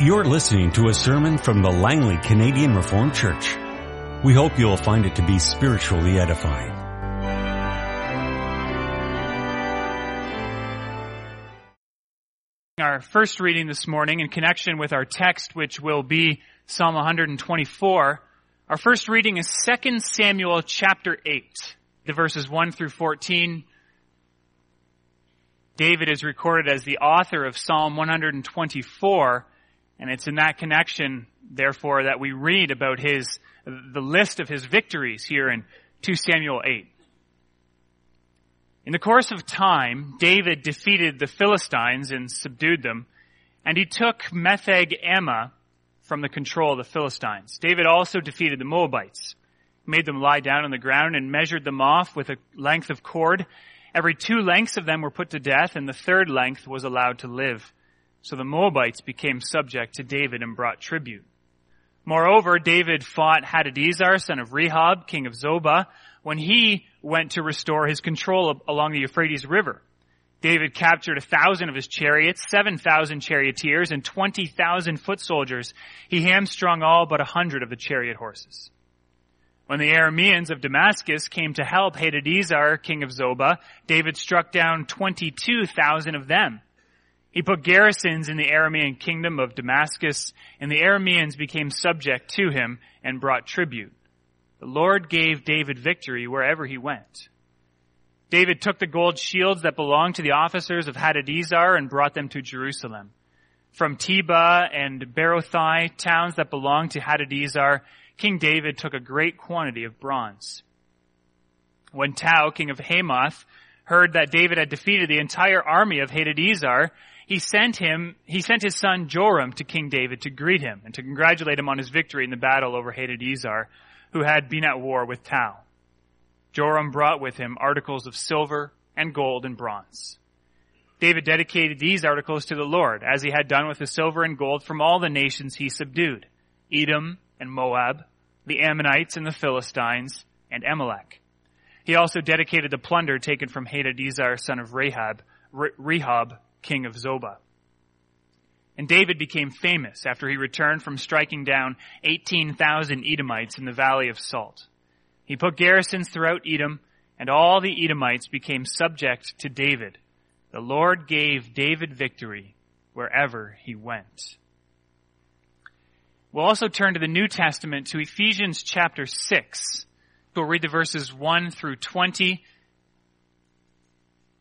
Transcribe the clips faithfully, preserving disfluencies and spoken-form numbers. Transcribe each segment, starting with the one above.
You're listening to a sermon from the Langley Canadian Reformed Church. We hope you'll find it to be spiritually edifying. Our first reading this morning in connection with our text, which will be Psalm one twenty-four, our first reading is Second Samuel chapter eight, the verses one through fourteen. David is recorded as the author of Psalm one twenty-four, and it's in that connection, therefore, that we read about his the list of his victories here in Second Samuel eight. In the course of time, David defeated the Philistines and subdued them, and he took Metheg Ammah from the control of the Philistines. David also defeated the Moabites, made them lie down on the ground, and measured them off with a length of cord. Every two lengths of them were put to death, and the third length was allowed to live. So the Moabites became subject to David and brought tribute. Moreover, David fought Hadadezer, son of Rehob, king of Zobah, when he went to restore his control along the Euphrates River. David captured a thousand of his chariots, seven thousand charioteers, and twenty thousand foot soldiers. He hamstrung all but a hundred of the chariot horses. When the Arameans of Damascus came to help Hadadezer, king of Zobah, David struck down twenty-two thousand of them. He put garrisons in the Aramean kingdom of Damascus, and the Arameans became subject to him and brought tribute. The Lord gave David victory wherever he went. David took the gold shields that belonged to the officers of Hadadezer and brought them to Jerusalem. From Teba and Barothai, towns that belonged to Hadadezer, King David took a great quantity of bronze. When Tou, king of Hamath, heard that David had defeated the entire army of Hadadezer, he sent him, he sent his son Joram to King David to greet him and to congratulate him on his victory in the battle over Hadadezer, who had been at war with Tou. Joram brought with him articles of silver and gold and bronze. David dedicated these articles to the Lord, as he had done with the silver and gold from all the nations he subdued, Edom and Moab, the Ammonites and the Philistines, and Amalek. He also dedicated the plunder taken from Hadadezer, son of Rehob, Re- Rehob, king of Zobah. And David became famous after he returned from striking down eighteen thousand Edomites in the Valley of Salt. He put garrisons throughout Edom, and all the Edomites became subject to David. The Lord gave David victory wherever he went. We'll also turn to the New Testament, to Ephesians chapter six. We'll read the verses one through twenty.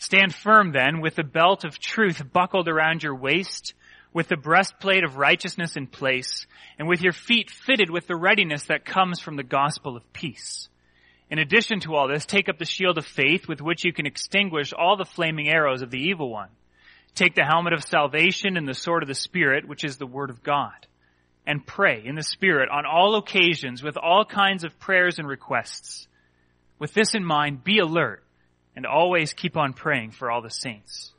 Stand firm then, with the belt of truth buckled around your waist, with the breastplate of righteousness in place, and with your feet fitted with the readiness that comes from the gospel of peace. In addition to all this, take up the shield of faith with which you can extinguish all the flaming arrows of the evil one. Take the helmet of salvation and the sword of the Spirit, which is the Word of God, and pray in the Spirit on all occasions with all kinds of prayers and requests. With this in mind, be alert and always keep on praying for all the saints.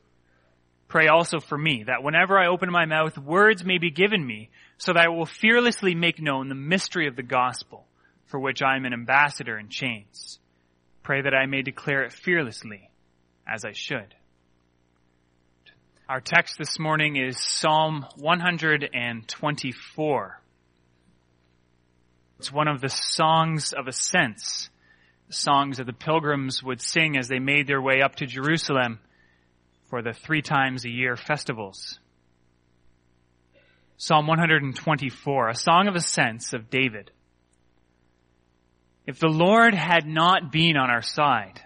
Pray also for me, that whenever I open my mouth, words may be given me, so that I will fearlessly make known the mystery of the gospel, for which I am an ambassador in chains. Pray that I may declare it fearlessly, as I should. Our text this morning is Psalm one twenty-four. It's one of the songs of ascents, songs that the pilgrims would sing as they made their way up to Jerusalem for the three times a year festivals. Psalm one twenty-four, a song of ascents of David. If the Lord had not been on our side,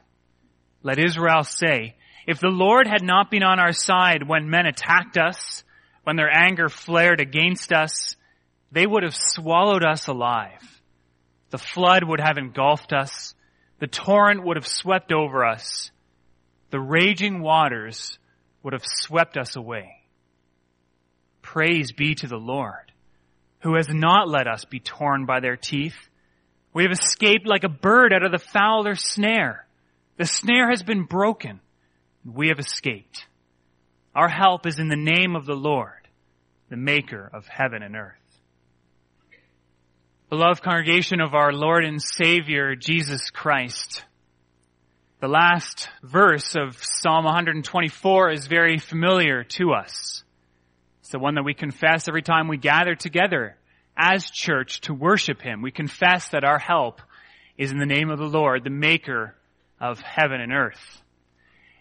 let Israel say, if the Lord had not been on our side when men attacked us, when their anger flared against us, they would have swallowed us alive. The flood would have engulfed us. The torrent would have swept over us. The raging waters would have swept us away. praise be to the Lord, who has not let us be torn by their teeth. We have escaped like a bird out of the fowler's snare. The snare has been broken, and we have escaped. Our help is in the name of the Lord, the maker of heaven and earth. Beloved congregation of our Lord and Savior, Jesus Christ, the last verse of Psalm one twenty-four is very familiar to us. It's the one that we confess every time we gather together as church to worship Him. We confess that our help is in the name of the Lord, the maker of heaven and earth.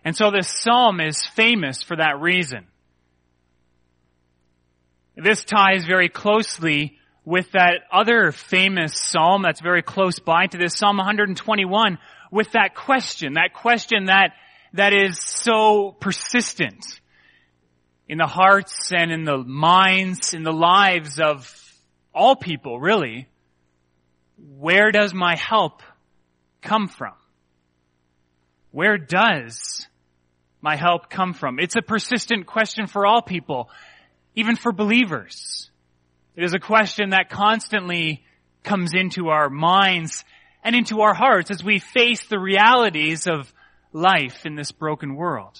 And so this psalm is famous for that reason. This ties very closely with that other famous psalm that's very close by to this, Psalm one twenty-one, with that question, that question that that is so persistent in the hearts and in the minds, in the lives of all people, really. Where does my help come from? Where does my help come from? It's a persistent question for all people, even for believers. It is a question that constantly comes into our minds and into our hearts as we face the realities of life in this broken world.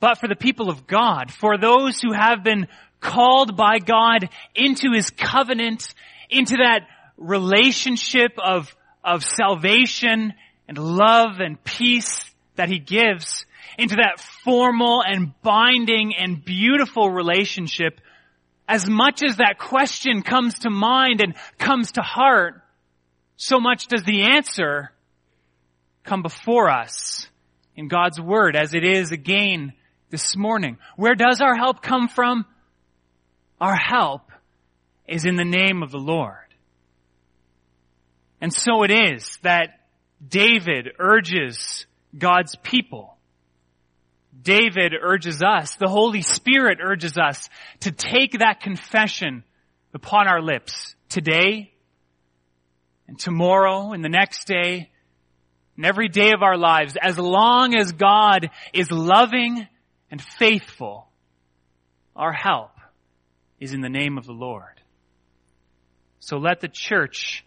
But for the people of God, for those who have been called by God into His covenant, into that relationship of of salvation and love and peace that He gives, into that formal and binding and beautiful relationship, as much as that question comes to mind and comes to heart, so much does the answer come before us in God's Word, as it is again this morning. Where does our help come from? Our help is in the name of the Lord. And so it is that David urges God's people. David urges us, the Holy Spirit urges us to take that confession upon our lips today and tomorrow and the next day and every day of our lives. As long as God is loving and faithful, our help is in the name of the Lord. So let the church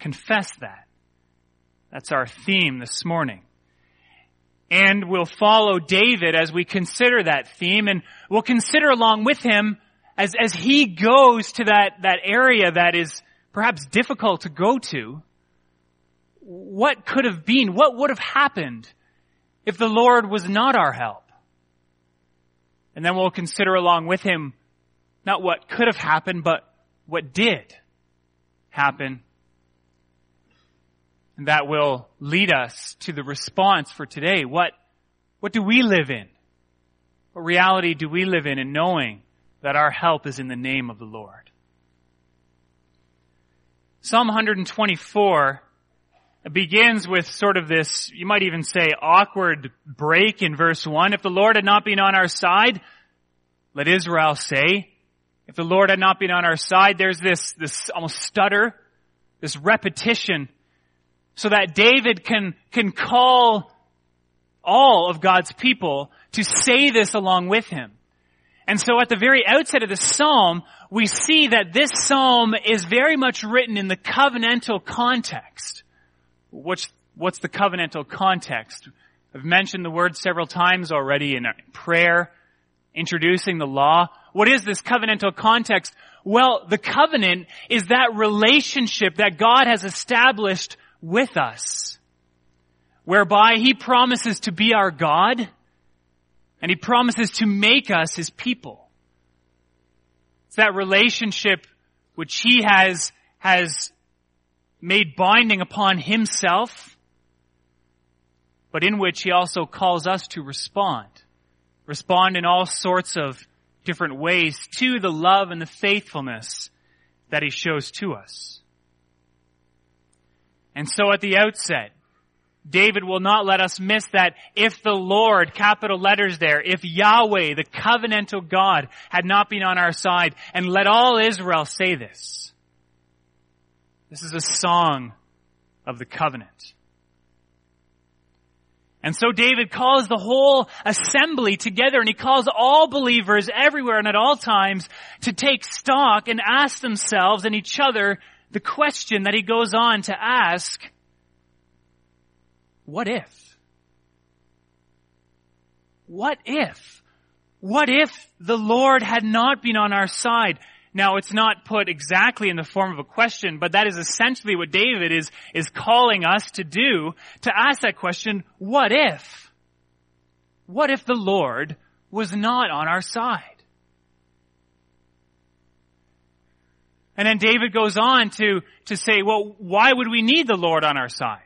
confess that. That's our theme this morning. And we'll follow David as we consider that theme, and we'll consider along with him as, as he goes to that, that area that is perhaps difficult to go to. What could have been, what would have happened if the Lord was not our help? And then we'll consider along with him not what could have happened, but what did happen. And that will lead us to the response for today. What, what do we live in? What reality do we live in in knowing that our help is in the name of the Lord? Psalm one twenty-four begins with sort of this, you might even say, awkward break in verse one. If the Lord had not been on our side, let Israel say. If the Lord had not been on our side, there's this, this almost stutter, this repetition, so that David can, can call all of God's people to say this along with him. And so at the very outset of the psalm, we see that this psalm is very much written in the covenantal context. What's, what's the covenantal context? I've mentioned the word several times already in prayer, introducing the law. What is this covenantal context? Well, the covenant is that relationship that God has established with us, whereby He promises to be our God, and He promises to make us His people. It's that relationship which He has, has made binding upon Himself, but in which He also calls us to respond. Respond in all sorts of different ways to the love and the faithfulness that He shows to us. And so at the outset, David will not let us miss that if the Lord, capital letters there, if Yahweh, the covenantal God, had not been on our side, and let all Israel say this. This is a song of the covenant. And so David calls the whole assembly together, and he calls all believers everywhere and at all times to take stock and ask themselves and each other the question that he goes on to ask, what if? What if? What if the Lord had not been on our side? Now, it's not put exactly in the form of a question, but that is essentially what David is, is calling us to do, to ask that question, what if? What if the Lord was not on our side? And then David goes on to, to say, well, why would we need the Lord on our side?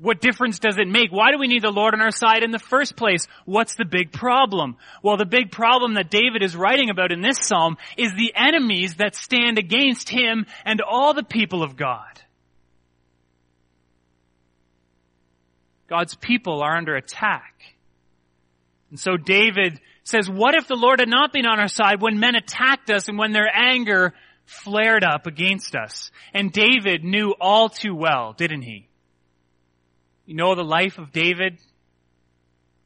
What difference does it make? Why do we need the Lord on our side in the first place? What's the big problem? Well, the big problem that David is writing about in this psalm is the enemies that stand against him and all the people of God. God's people are under attack. And so David says, what if the Lord had not been on our side when men attacked us and when their anger flared up against us? And David knew all too well, didn't he? You know the life of David.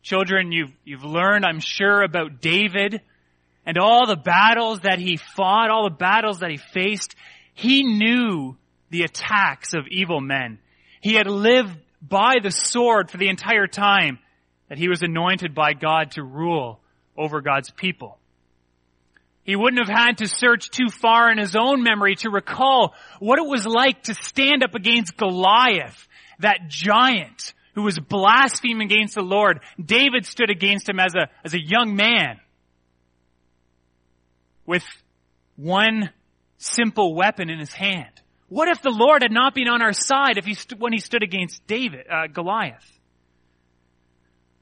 Children, you've, you've learned, I'm sure, about David and all the battles that he fought, all the battles that he faced. He knew the attacks of evil men. He had lived by the sword for the entire time that he was anointed by God to rule over God's people. He wouldn't have had to search too far in his own memory to recall what it was like to stand up against Goliath, that giant who was blaspheming against the Lord. David stood against him as a, as a young man with one simple weapon in his hand. What if the Lord had not been on our side if he st- when he stood against David, uh, Goliath?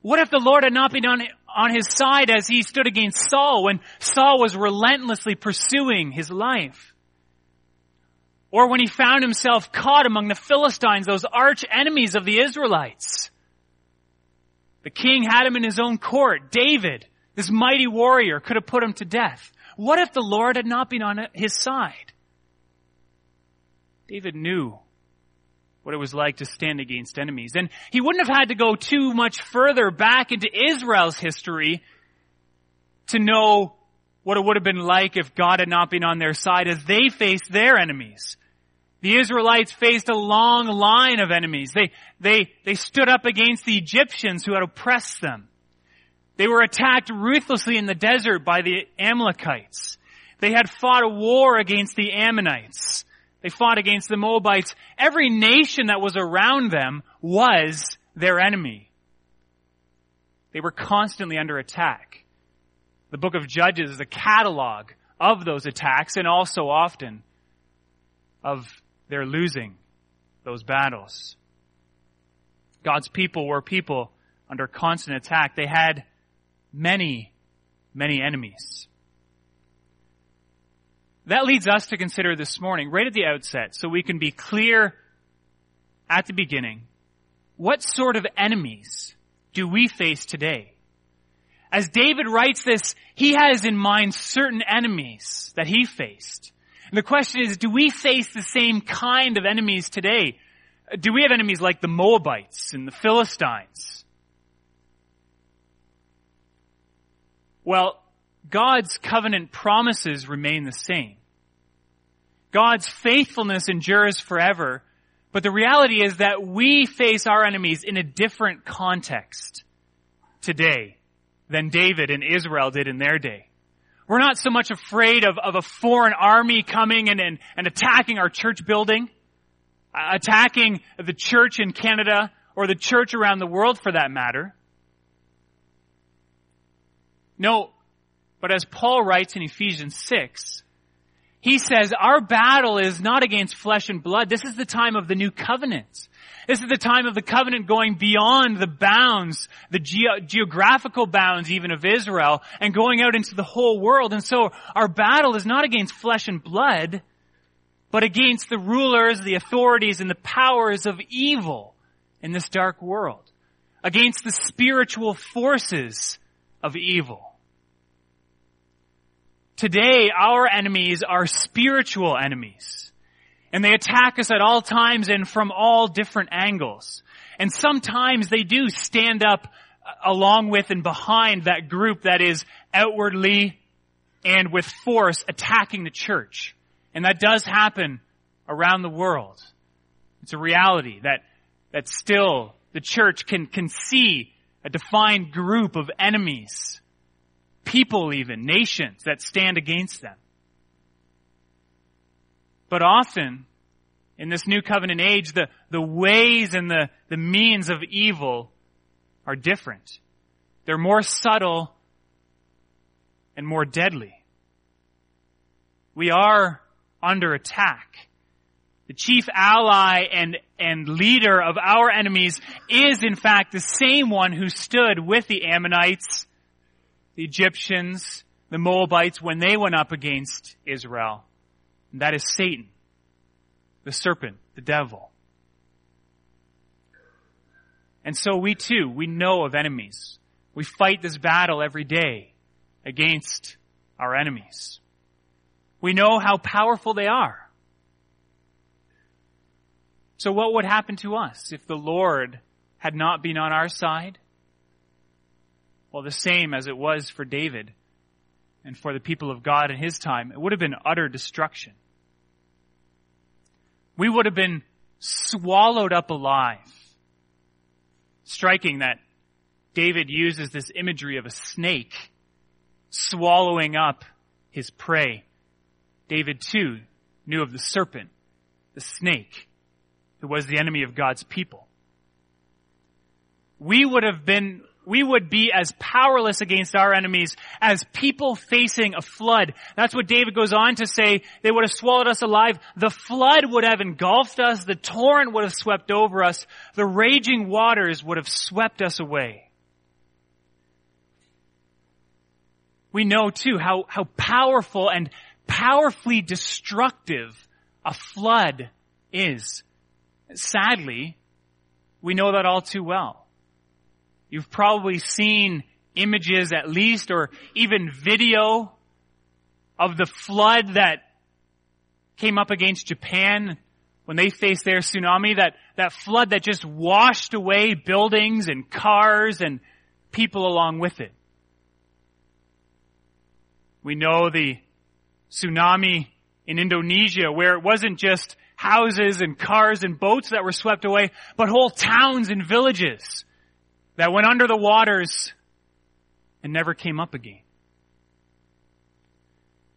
What if the Lord had not been on, on his side as he stood against Saul when Saul was relentlessly pursuing his life? Or when he found himself caught among the Philistines, those arch enemies of the Israelites. The king had him in his own court. David, this mighty warrior, could have put him to death. What if the Lord had not been on his side? David knew what it was like to stand against enemies. And he wouldn't have had to go too much further back into Israel's history to know what it would have been like if God had not been on their side as they faced their enemies. The Israelites faced a long line of enemies. They, they, they stood up against the Egyptians who had oppressed them. They were attacked ruthlessly in the desert by the Amalekites. They had fought a war against the Ammonites. They fought against the Moabites. Every nation that was around them was their enemy. They were constantly under attack. The book of Judges is a catalog of those attacks and also often of their losing those battles. God's people were people under constant attack. They had many, many enemies. That leads us to consider this morning, right at the outset, so we can be clear at the beginning, what sort of enemies do we face today? As David writes this, he has in mind certain enemies that he faced. And the question is, do we face the same kind of enemies today? Do we have enemies like the Moabites and the Philistines? Well, God's covenant promises remain the same. God's faithfulness endures forever, but the reality is that we face our enemies in a different context today than David and Israel did in their day. We're not so much afraid of, of a foreign army coming and, and, and attacking our church building, uh, attacking the church in Canada or the church around the world for that matter. No, but as Paul writes in Ephesians six, he says, our battle is not against flesh and blood. This is the time of the new covenant. This is the time of the covenant going beyond the bounds, the ge- geographical bounds even of Israel, and going out into the whole world. And so our battle is not against flesh and blood, but against the rulers, the authorities, and the powers of evil in this dark world, against the spiritual forces of evil. Today, our enemies are spiritual enemies, and they attack us at all times and from all different angles. And sometimes they do stand up along with and behind that group that is outwardly and with force attacking the church. And that does happen around the world. It's a reality that, that still the church can, can see a defined group of enemies, people even, nations that stand against them. But often, in this new covenant age, the, the ways and the, the means of evil are different. They're more subtle and more deadly. We are under attack. The chief ally and, and leader of our enemies is, in fact, the same one who stood with the Ammonites, the Egyptians, the Moabites when they went up against Israel. And that is Satan, the serpent, the devil. And so we too, we know of enemies. We fight this battle every day against our enemies. We know how powerful they are. So what would happen to us if the Lord had not been on our side? Well, the same as it was for David and for the people of God in his time, it would have been utter destruction. We would have been swallowed up alive. Striking that David uses this imagery of a snake swallowing up his prey. David, too, knew of the serpent, the snake, who was the enemy of God's people. We would have been, we would be as powerless against our enemies as people facing a flood. That's what David goes on to say. They would have swallowed us alive. The flood would have engulfed us. The torrent would have swept over us. The raging waters would have swept us away. We know, too, how, how powerful and powerfully destructive a flood is. Sadly, we know that all too well. You've probably seen images at least, or even video of the flood that came up against Japan when they faced their tsunami, that, that flood that just washed away buildings and cars and people along with it. We know the tsunami in Indonesia, where it wasn't just houses and cars and boats that were swept away, but whole towns and villages that went under the waters and never came up again.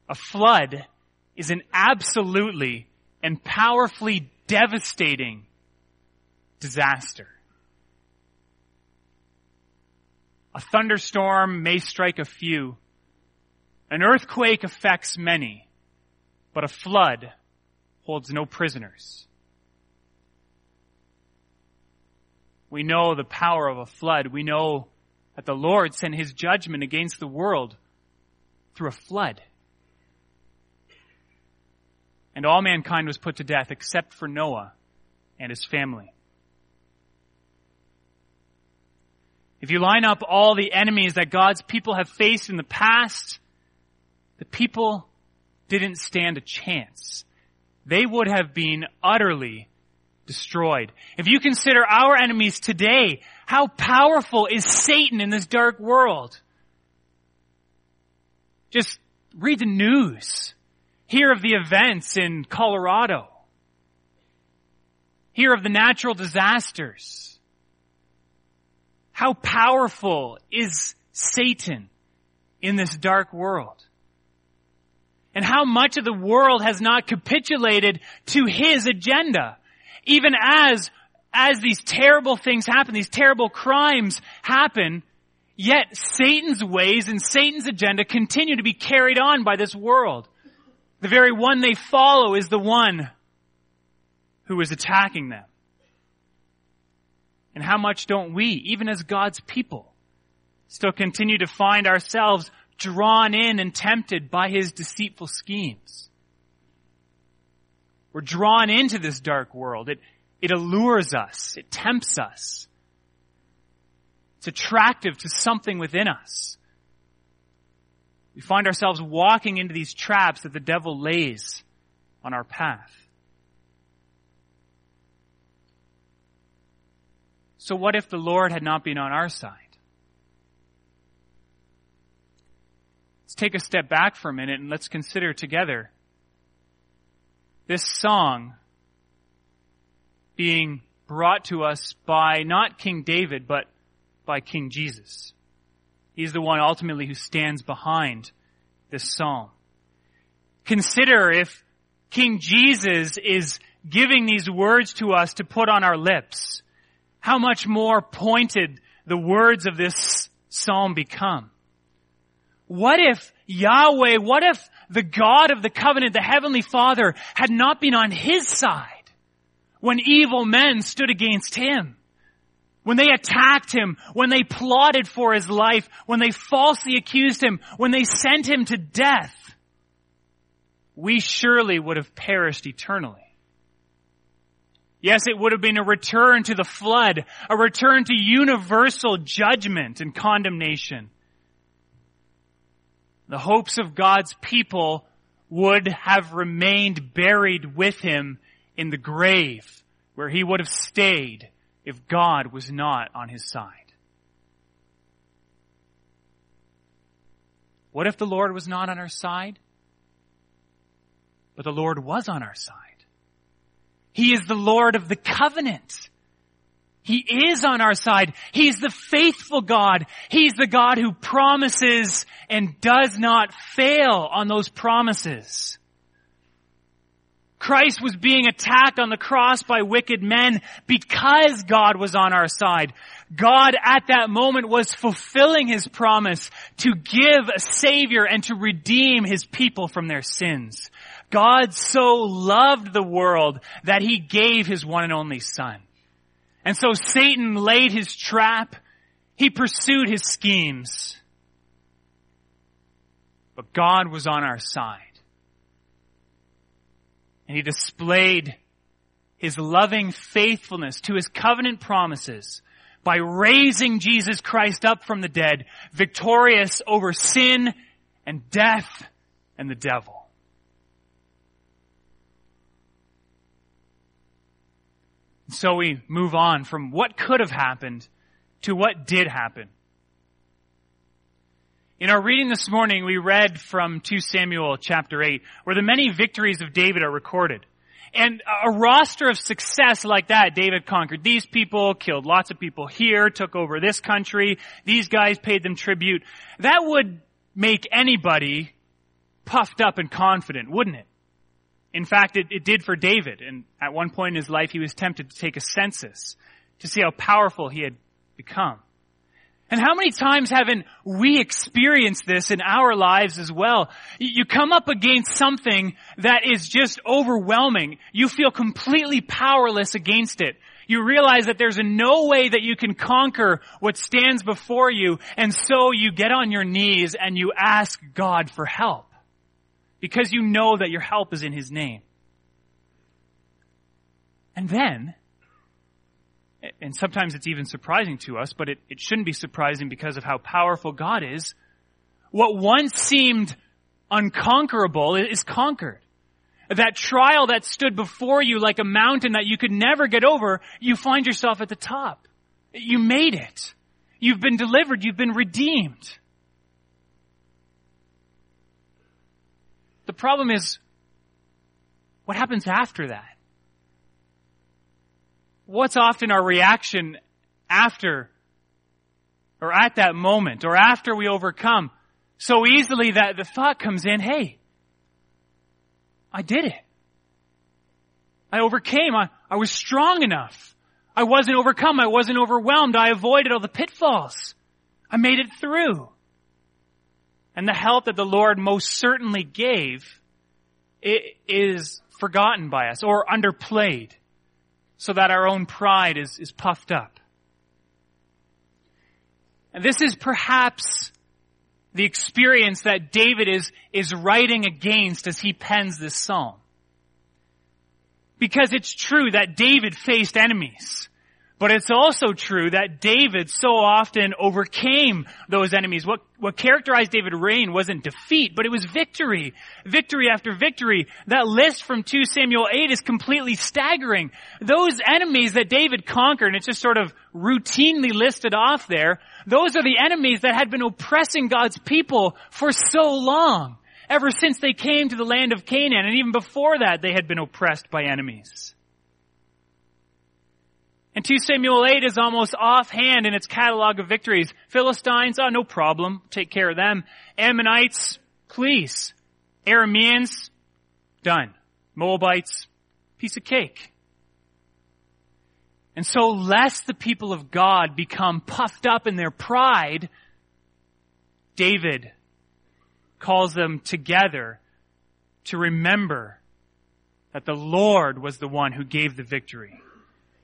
A flood is an absolutely and powerfully devastating disaster. A thunderstorm may strike a few. An earthquake affects many, but a flood holds no prisoners. We know the power of a flood. We know that the Lord sent his judgment against the world through a flood. And all mankind was put to death except for Noah and his family. If you line up all the enemies that God's people have faced in the past, the people didn't stand a chance. They would have been utterly destroyed. If you consider our enemies today, how powerful is Satan in this dark world? Just read the news. Hear of the events in Colorado. Hear of the natural disasters. How powerful is Satan in this dark world? And how much of the world has not capitulated to his agenda? Even as, as these terrible things happen, these terrible crimes happen, yet Satan's ways and Satan's agenda continue to be carried on by this world. The very one they follow is the one who is attacking them. And how much don't we, even as God's people, still continue to find ourselves drawn in and tempted by his deceitful schemes. We're drawn into this dark world. It, it allures us. It tempts us. It's attractive to something within us. We find ourselves walking into these traps that the devil lays on our path. So what if the Lord had not been on our side? Let's take a step back for a minute and let's consider together this song being brought to us by not King David, but by King Jesus. He's the one ultimately who stands behind this psalm. Consider if King Jesus is giving these words to us to put on our lips, how much more pointed the words of this psalm become. What if Yahweh, what if the God of the covenant, the Heavenly Father, had not been on his side when evil men stood against him? When they attacked him, when they plotted for his life, when they falsely accused him, when they sent him to death, we surely would have perished eternally. Yes, it would have been a return to the flood, a return to universal judgment and condemnation. The hopes of God's people would have remained buried with him in the grave, where he would have stayed if God was not on his side. What if the Lord was not on our side? But the Lord was on our side. He is the Lord of the covenant. He is on our side. He's the faithful God. He's the God who promises and does not fail on those promises. Christ was being attacked on the cross by wicked men because God was on our side. God at that moment was fulfilling his promise to give a Savior and to redeem his people from their sins. God so loved the world that he gave his one and only Son. And so Satan laid his trap. He pursued his schemes. But God was on our side. And he displayed his loving faithfulness to his covenant promises by raising Jesus Christ up from the dead, victorious over sin and death and the devil. So we move on from what could have happened to what did happen. In our reading this morning, we read from Second Samuel chapter eight, where the many victories of David are recorded. And a roster of success like that, David conquered these people, killed lots of people here, took over this country, these guys paid them tribute. That would make anybody puffed up and confident, wouldn't it? In fact, it, it did for David. And at one point in his life, he was tempted to take a census to see how powerful he had become. And how many times haven't we experienced this in our lives as well? You come up against something that is just overwhelming. You feel completely powerless against it. You realize that there's no way that you can conquer what stands before you. And so you get on your knees and you ask God for help, because you know that your help is in his name. And then, and sometimes it's even surprising to us, but it, it shouldn't be surprising because of how powerful God is. What once seemed unconquerable is conquered. That trial that stood before you like a mountain that you could never get over, you find yourself at the top. You made it. You've been delivered. You've been redeemed. The problem is, what happens after that? What's often our reaction after or at that moment or after we overcome? So easily that the thought comes in, hey, I did it. I overcame. I, I was strong enough. I wasn't overcome. I wasn't overwhelmed. I avoided all the pitfalls. I made it through. And the help that the Lord most certainly gave, it is forgotten by us or underplayed, so that our own pride is, is puffed up. And this is perhaps the experience that David is, is writing against as he pens this psalm. Because it's true that David faced enemies. But it's also true that David so often overcame those enemies. What, what characterized David's reign wasn't defeat, but it was victory. Victory after victory. That list from two Samuel eight is completely staggering. Those enemies that David conquered, and it's just sort of routinely listed off there, those are the enemies that had been oppressing God's people for so long. Ever since they came to the land of Canaan, and even before that, they had been oppressed by enemies. And two Samuel eight is almost offhand in its catalog of victories. Philistines, oh, no problem. Take care of them. Ammonites, please. Arameans, done. Moabites, piece of cake. And so lest the people of God become puffed up in their pride, David calls them together to remember that the Lord was the one who gave the victory.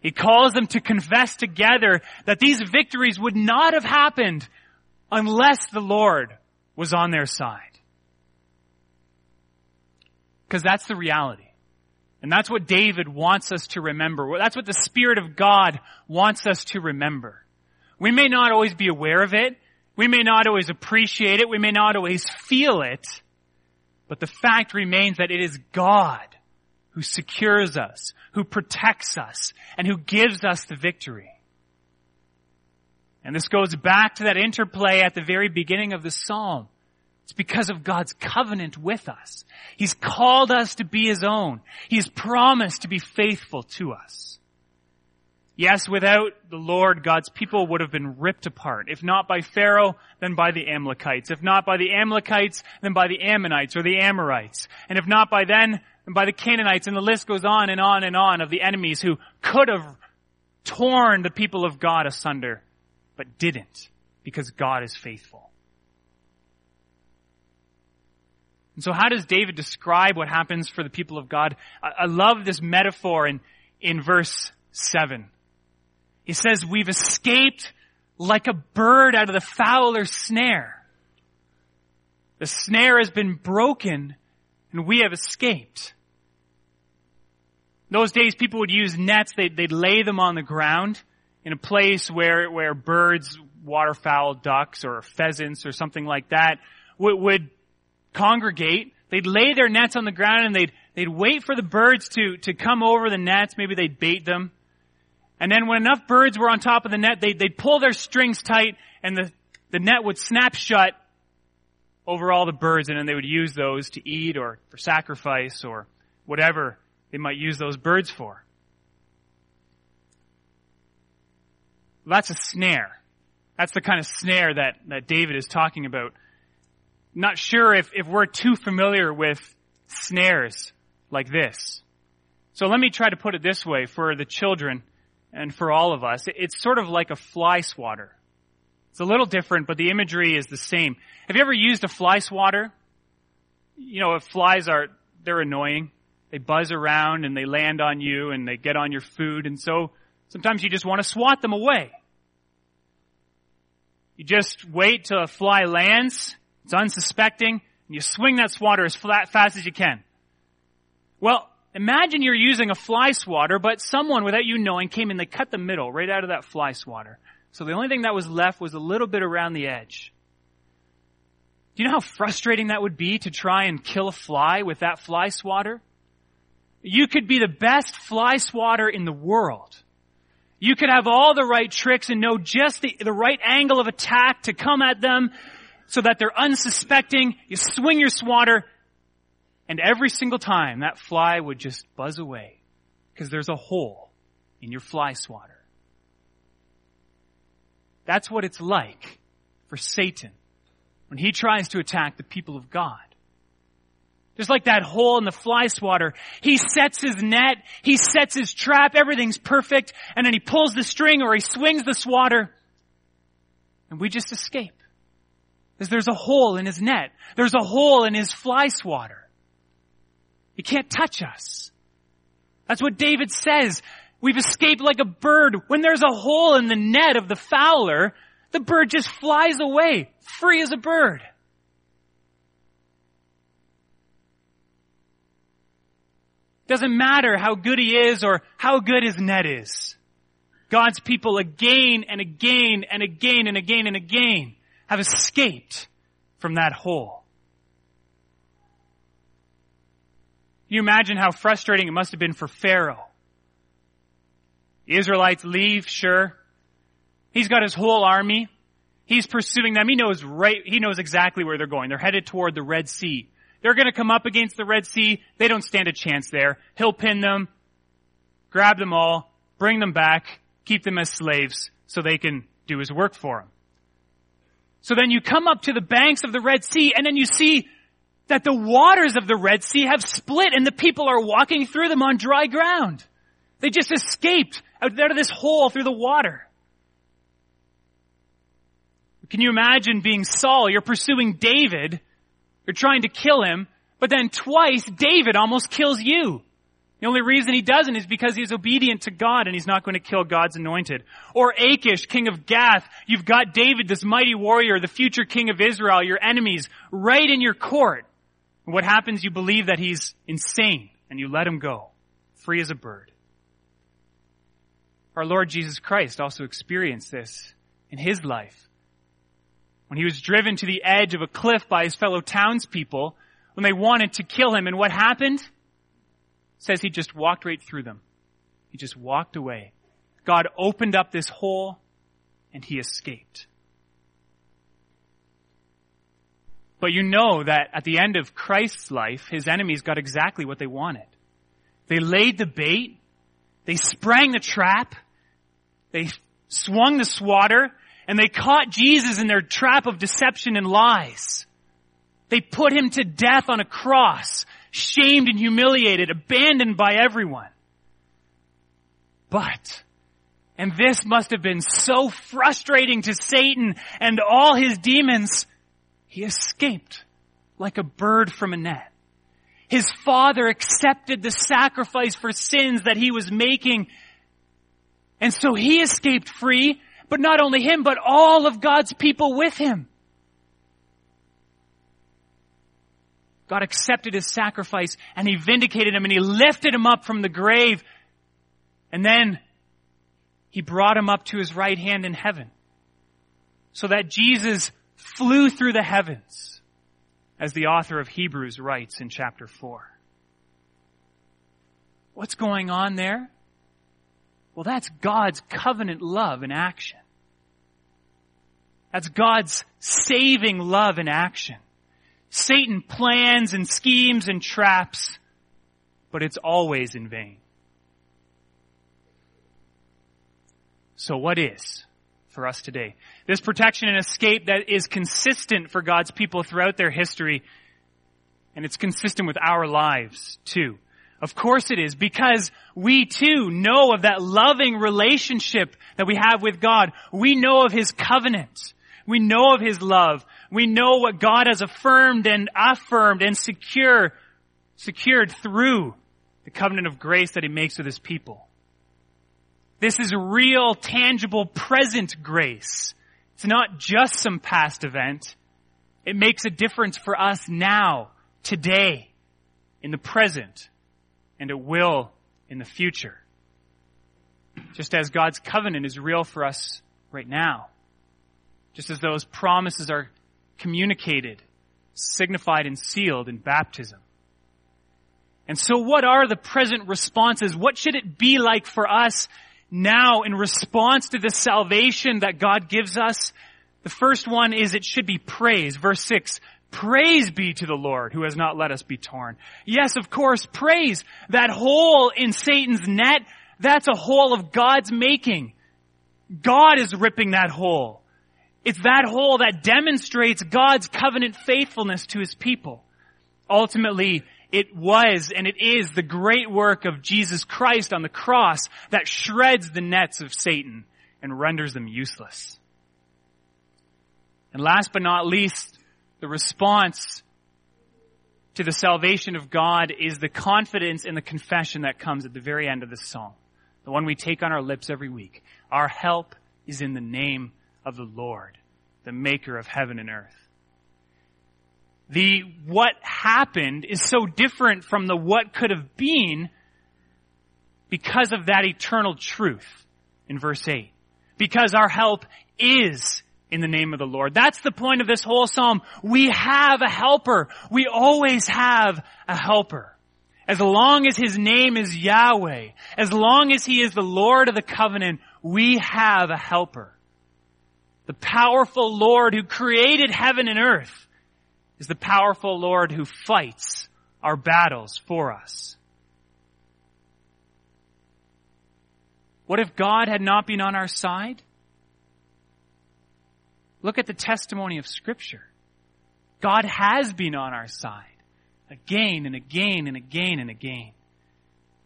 He calls them to confess together that these victories would not have happened unless the Lord was on their side. Because that's the reality. And that's what David wants us to remember. That's what the Spirit of God wants us to remember. We may not always be aware of it. We may not always appreciate it. We may not always feel it. But the fact remains that it is God who secures us, who protects us, and who gives us the victory. And this goes back to that interplay at the very beginning of the psalm. It's because of God's covenant with us. He's called us to be His own. He's promised to be faithful to us. Yes, without the Lord, God's people would have been ripped apart. If not by Pharaoh, then by the Amalekites. If not by the Amalekites, then by the Ammonites or the Amorites. And if not by then, and by the Canaanites, and the list goes on and on and on of the enemies who could have torn the people of God asunder, but didn't, because God is faithful. And so how does David describe what happens for the people of God? I, I love this metaphor in, in verse seven. He says, we've escaped like a bird out of the fowler's snare. The snare has been broken, and we have escaped. Those days, people would use nets. They'd, they'd lay them on the ground in a place where, where birds, waterfowl, ducks, or pheasants, or something like that, would, would congregate. They'd lay their nets on the ground, and they'd, they'd wait for the birds to, to come over the nets. Maybe they'd bait them. And then when enough birds were on top of the net, they'd, they'd pull their strings tight, and the, the net would snap shut over all the birds, and then they would use those to eat or for sacrifice or whatever they might use those birds for. Well, that's a snare. That's the kind of snare that, that David is talking about. Not sure if, if we're too familiar with snares like this. So let me try to put it this way for the children and for all of us. It's sort of like a fly swatter. It's a little different, but the imagery is the same. Have you ever used a fly swatter? You know, if flies are, they're annoying. They buzz around and they land on you and they get on your food. And so sometimes you just want to swat them away. You just wait till a fly lands. It's unsuspecting. And you swing that swatter as flat, fast as you can. Well, imagine you're using a fly swatter, but someone, without you knowing, came and they cut the middle right out of that fly swatter. So the only thing that was left was a little bit around the edge. Do you know how frustrating that would be to try and kill a fly with that fly swatter? You could be the best fly swatter in the world. You could have all the right tricks and know just the, the right angle of attack to come at them so that they're unsuspecting. You swing your swatter, and every single time that fly would just buzz away because there's a hole in your fly swatter. That's what it's like for Satan when he tries to attack the people of God. Just like that hole in the fly swatter, he sets his net, he sets his trap, everything's perfect, and then he pulls the string or he swings the swatter, and we just escape. Because there's a hole in his net. There's a hole in his fly swatter. He can't touch us. That's what David says. We've escaped like a bird. When there's a hole in the net of the fowler, the bird just flies away, free as a bird. Doesn't matter how good he is or how good his net is. God's people again and again and again and again and again have escaped from that hole. Can you imagine how frustrating it must have been for Pharaoh? The Israelites leave, sure. He's got his whole army. He's pursuing them. He knows right, he knows exactly where they're going. They're headed toward the Red Sea. They're going to come up against the Red Sea. They don't stand a chance there. He'll pin them, grab them all, bring them back, keep them as slaves so they can do his work for him. So then you come up to the banks of the Red Sea, and then you see that the waters of the Red Sea have split and the people are walking through them on dry ground. They just escaped out of this hole through the water. Can you imagine being Saul? You're pursuing David. You're trying to kill him. But then twice, David almost kills you. The only reason he doesn't is because he's obedient to God and he's not going to kill God's anointed. Or Achish, king of Gath. You've got David, this mighty warrior, the future king of Israel, your enemies, right in your court. And what happens? You believe that he's insane and you let him go, free as a bird. Our Lord Jesus Christ also experienced this in his life. When he was driven to the edge of a cliff by his fellow townspeople, when they wanted to kill him, and what happened? It says he just walked right through them. He just walked away. God opened up this hole, and he escaped. But you know that at the end of Christ's life, his enemies got exactly what they wanted. They laid the bait, they sprang the trap, they swung the swatter, and they caught Jesus in their trap of deception and lies. They put him to death on a cross, shamed and humiliated, abandoned by everyone. But, and this must have been so frustrating to Satan and all his demons, he escaped like a bird from a net. His Father accepted the sacrifice for sins that he was making, and so he escaped free. But not only him, but all of God's people with him. God accepted his sacrifice and he vindicated him and he lifted him up from the grave. And then he brought him up to his right hand in heaven. So that Jesus flew through the heavens, as the author of Hebrews writes in chapter four. What's going on there? Well, that's God's covenant love in action. That's God's saving love in action. Satan plans and schemes and traps, but it's always in vain. So what is for us today? This protection and escape that is consistent for God's people throughout their history, and it's consistent with our lives too. Of course it is, because we too know of that loving relationship that we have with God. We know of his covenant. We know of his love. We know what God has affirmed and affirmed and secure, secured through the covenant of grace that he makes with his people. This is real, tangible, present grace. It's not just some past event. It makes a difference for us now, today, in the present. And it will in the future. Just as God's covenant is real for us right now. Just as those promises are communicated, signified, and sealed in baptism. And so what are the present responses? What should it be like for us now in response to the salvation that God gives us? The first one is it should be praise. Verse six. Praise be to the Lord who has not let us be torn. Yes, of course, praise. That hole in Satan's net, that's a hole of God's making. God is ripping that hole. It's that hole that demonstrates God's covenant faithfulness to his people. Ultimately, it was and it is the great work of Jesus Christ on the cross that shreds the nets of Satan and renders them useless. And last but not least, the response to the salvation of God is the confidence and the confession that comes at the very end of this psalm, the one we take on our lips every week. Our help is in the name of the Lord, the maker of heaven and earth. The what happened is so different from the what could have been because of that eternal truth in verse eight. Because our help is in the name of the Lord. That's the point of this whole psalm. We have a helper. We always have a helper. As long as his name is Yahweh, as long as he is the Lord of the covenant, we have a helper. The powerful Lord who created heaven and earth is the powerful Lord who fights our battles for us. What if God had not been on our side? Look at the testimony of Scripture. God has been on our side. Again and again and again and again.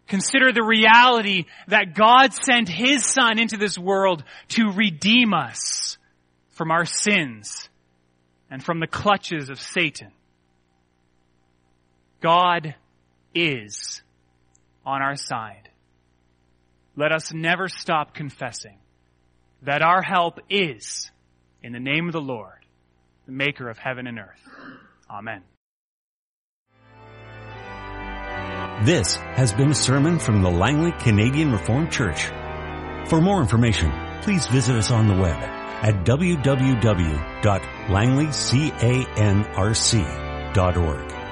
Consider the reality that God sent His Son into this world to redeem us from our sins and from the clutches of Satan. God is on our side. Let us never stop confessing that our help is in the name of the Lord, the Maker of heaven and earth. Amen. This has been a sermon from the Langley Canadian Reformed Church. For more information, please visit us on the web at w w w dot langley can r c dot org.